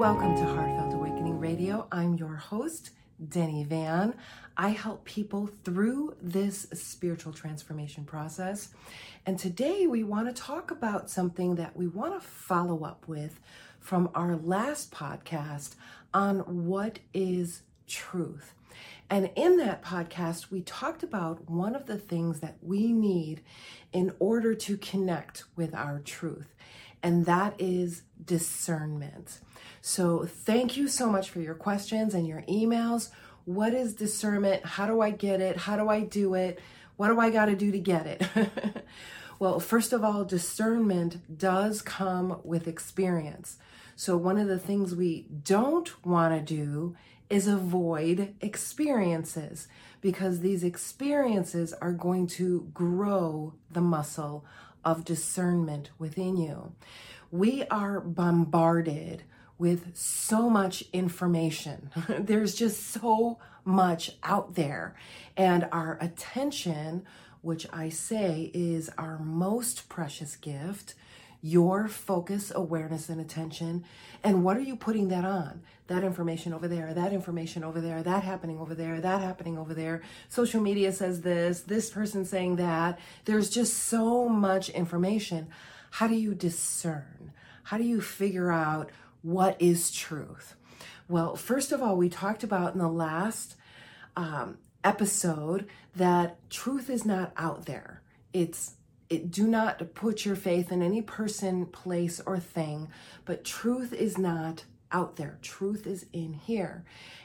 Welcome to Heartfelt Awakening Radio. I'm your host, Denny Van. I help people through this spiritual transformation process. And today we want to talk about something that we want to follow up with from our last podcast on what is truth. And in that podcast, we talked about one of the things that we need in order to connect with our truth, and that is discernment. So thank you so much for your questions and your emails. What is discernment? How do I get it? How do I do it? What do I got to do to get it? Well, first of all, discernment does come with experience. So one of the things we don't want to do is avoid experiences, because these experiences are going to grow the muscle of discernment within you. We are bombarded with so much information. There's just so much out there. And our attention, which I say is our most precious gift, your focus, awareness, and attention. And what are you putting that on? That information over there, that information over there, that happening over there, that happening over there. Social media says this, this person saying that. There's just so much information. How do you discern? How do you figure out what is truth? Well, first of all, we talked about in the last episode that truth is not out there. Do not put your faith in any person, place, or thing, but truth is not out there. Truth is in here.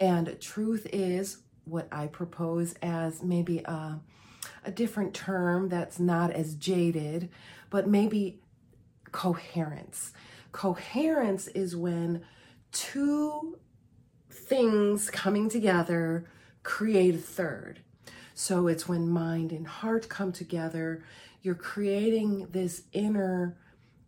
And truth is what I propose as maybe a different term that's not as jaded, but maybe coherence. Coherence is when two things coming together create a third. So it's when mind and heart come together, you're creating this inner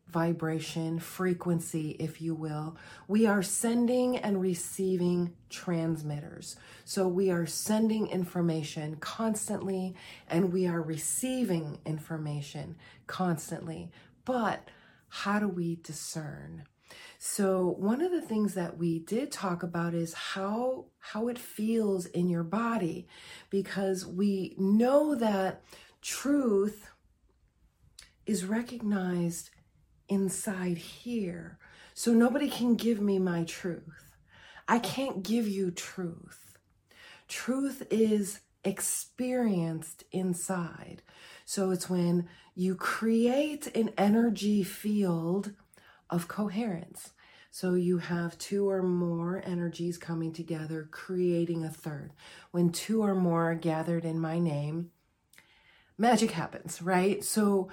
vibration, frequency, if you will. We are sending and receiving transmitters. So we are sending information constantly, and we are receiving information constantly. But how do we discern? So one of the things that we did talk about is how it feels in your body, because we know that truth is recognized inside here. So nobody can give me my truth. I can't give you truth. Truth is experienced inside. So it's when you create an energy field of coherence. So you have two or more energies coming together, creating a third. When two or more are gathered in my name, magic happens, right? So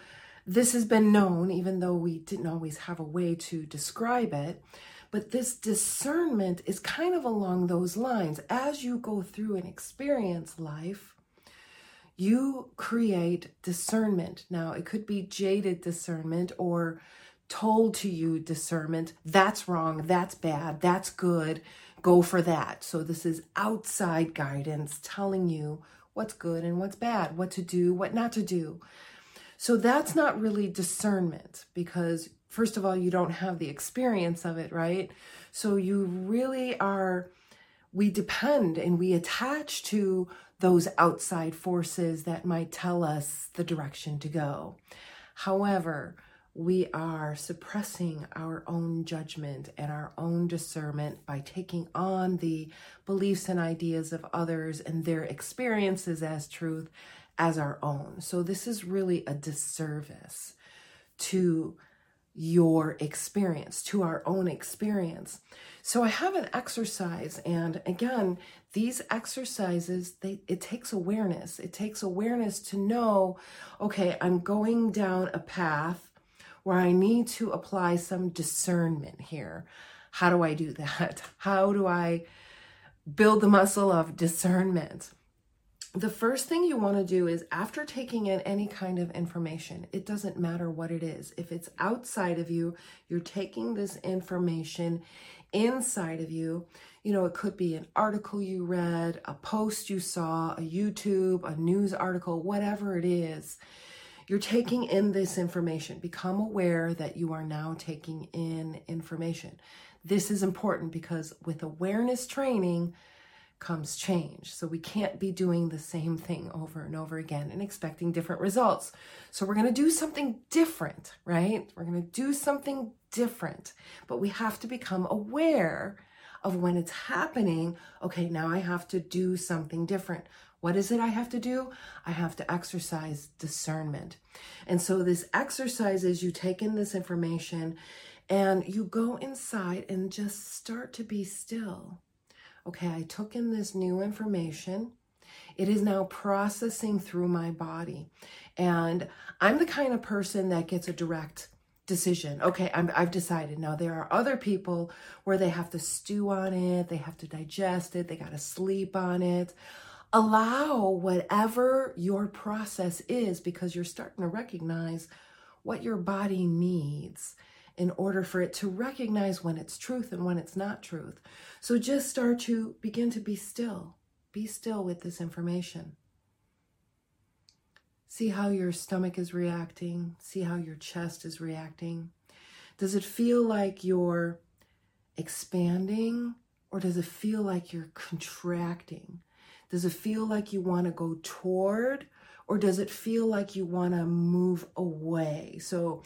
this has been known, even though we didn't always have a way to describe it, but this discernment is kind of along those lines. As you go through and experience life, you create discernment. Now, it could be jaded discernment or told to you discernment. That's wrong, that's bad, that's good, go for that. So this is outside guidance telling you what's good and what's bad, what to do, what not to do. So that's not really discernment, because first of all, you don't have the experience of it, right? So you really are, we depend and we attach to those outside forces that might tell us the direction to go. However, we are suppressing our own judgment and our own discernment by taking on the beliefs and ideas of others and their experiences as truth as our own. So this is really a disservice to your experience, to our own experience. So I have an exercise, and again, these exercises, it takes awareness. It takes awareness to know, okay, I'm going down a path where I need to apply some discernment here. How do I do that? How do I build the muscle of discernment? The first thing you want to do is, after taking in any kind of information, it doesn't matter what it is. If it's outside of you, you're taking this information inside of you. You know, it could be an article you read, a post you saw, a YouTube, a news article, whatever it is. You're taking in this information. Become aware that you are now taking in information. This is important because with awareness training comes change. So we can't be doing the same thing over and over again and expecting different results. So we're going to do something different, right? We're going to do something different, but we have to become aware of when it's happening. Okay, now I have to do something different. What is it I have to do? I have to exercise discernment. And so this exercise is you take in this information and you go inside and just start to be still. Okay, I took in this new information. It is now processing through my body. And I'm the kind of person that gets a direct decision. Okay, I've decided. Now there are other people where they have to stew on it, they have to digest it, they got to sleep on it. Allow whatever your process is, because you're starting to recognize what your body needs in order for it to recognize when it's truth and when it's not truth. So just start to begin to be still. Be still with this information. See how your stomach is reacting. See how your chest is reacting. Does it feel like you're expanding, or does it feel like you're contracting? Does it feel like you want to go toward, or does it feel like you want to move away? So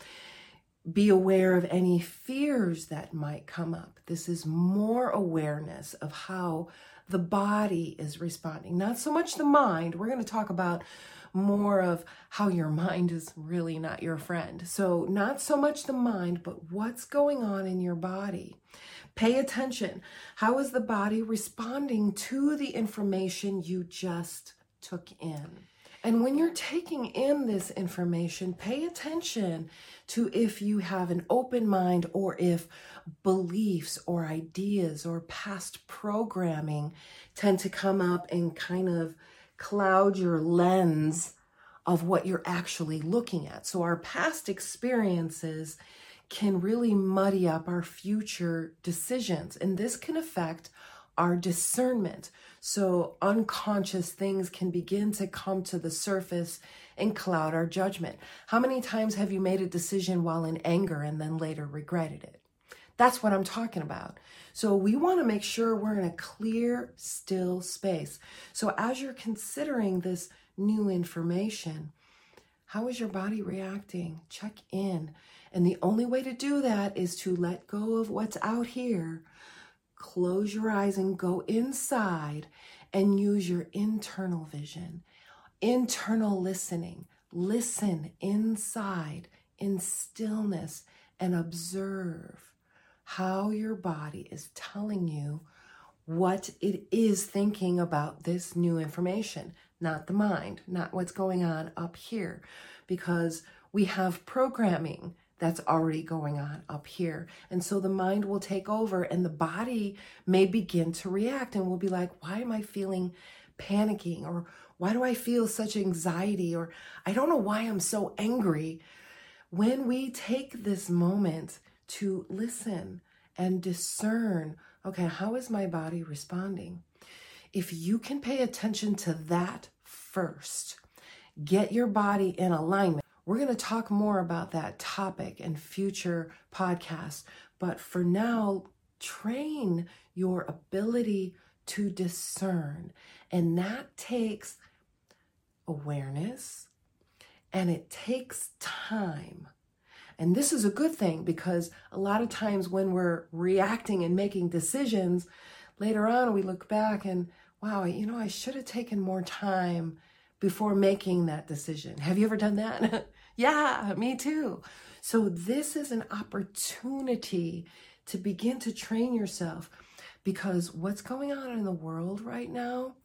be aware of any fears that might come up. This is more awareness of how the body is responding, not so much the mind. We're going to talk about more of how your mind is really not your friend. So not so much the mind, but what's going on in your body. Pay attention. How is the body responding to the information you just took in? And when you're taking in this information, pay attention to if you have an open mind, or if beliefs or ideas or past programming tend to come up and kind of cloud your lens of what you're actually looking at. So our past experiences can really muddy up our future decisions, and this can affect our discernment. So unconscious things can begin to come to the surface and cloud our judgment. How many times have you made a decision while in anger and then later regretted it? That's what I'm talking about. So we want to make sure we're in a clear, still space. So as you're considering this new information, how is your body reacting? Check in. And the only way to do that is to let go of what's out here. Close your eyes and go inside and use your internal vision, internal listening. Listen inside in stillness and observe how your body is telling you what it is thinking about this new information, not the mind, not what's going on up here, because we have programming that's already going on up here. And so the mind will take over and the body may begin to react and will be like, why am I feeling panicking? Or why do I feel such anxiety? Or I don't know why I'm so angry. When we take this moment to listen and discern, okay, how is my body responding? If you can pay attention to that first, get your body in alignment. We're going to talk more about that topic in future podcasts, but for now, train your ability to discern. And that takes awareness and it takes time. And this is a good thing, because a lot of times when we're reacting and making decisions, later on we look back and, wow, I should have taken more time before making that decision. Have you ever done that? Yeah, me too. So this is an opportunity to begin to train yourself, because what's going on in the world right now,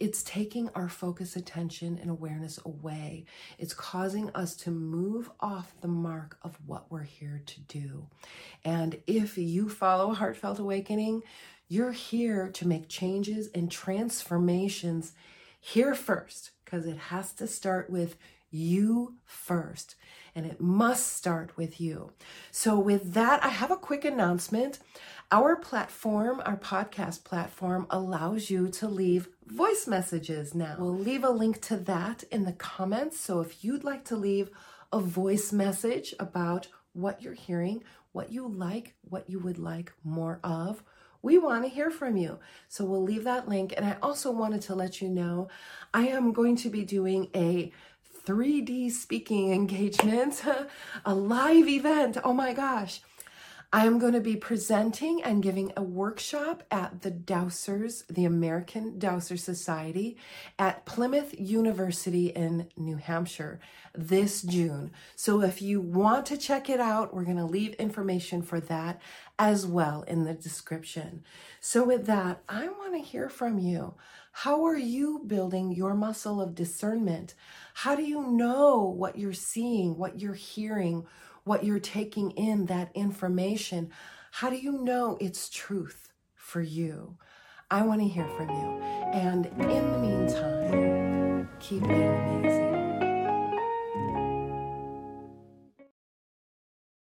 it's taking our focus, attention, and awareness away. It's causing us to move off the mark of what we're here to do. And if you follow Heartfelt Awakening, you're here to make changes and transformations here first, because it has to start with you first, and it must start with you. So with that, I have a quick announcement. Our platform, our podcast platform, allows you to leave voice messages now. We'll leave a link to that in the comments. So if you'd like to leave a voice message about what you're hearing, what you like, what you would like more of. We want to hear from you. So we'll leave that link. And I also wanted to let you know, I am going to be doing a 3D speaking engagement, a live event. Oh my gosh. I am going to be presenting and giving a workshop at the Dowsers, the American Dowsers Society at Plymouth University in New Hampshire this June. So if you want to check it out, we're going to leave information for that as well in the description. So with that, I want to hear from you. How are you building your muscle of discernment? How do you know what you're seeing, what you're hearing, what you're taking in, that information? How do you know it's truth for you? I want to hear from you. And in the meantime, keep being amazing.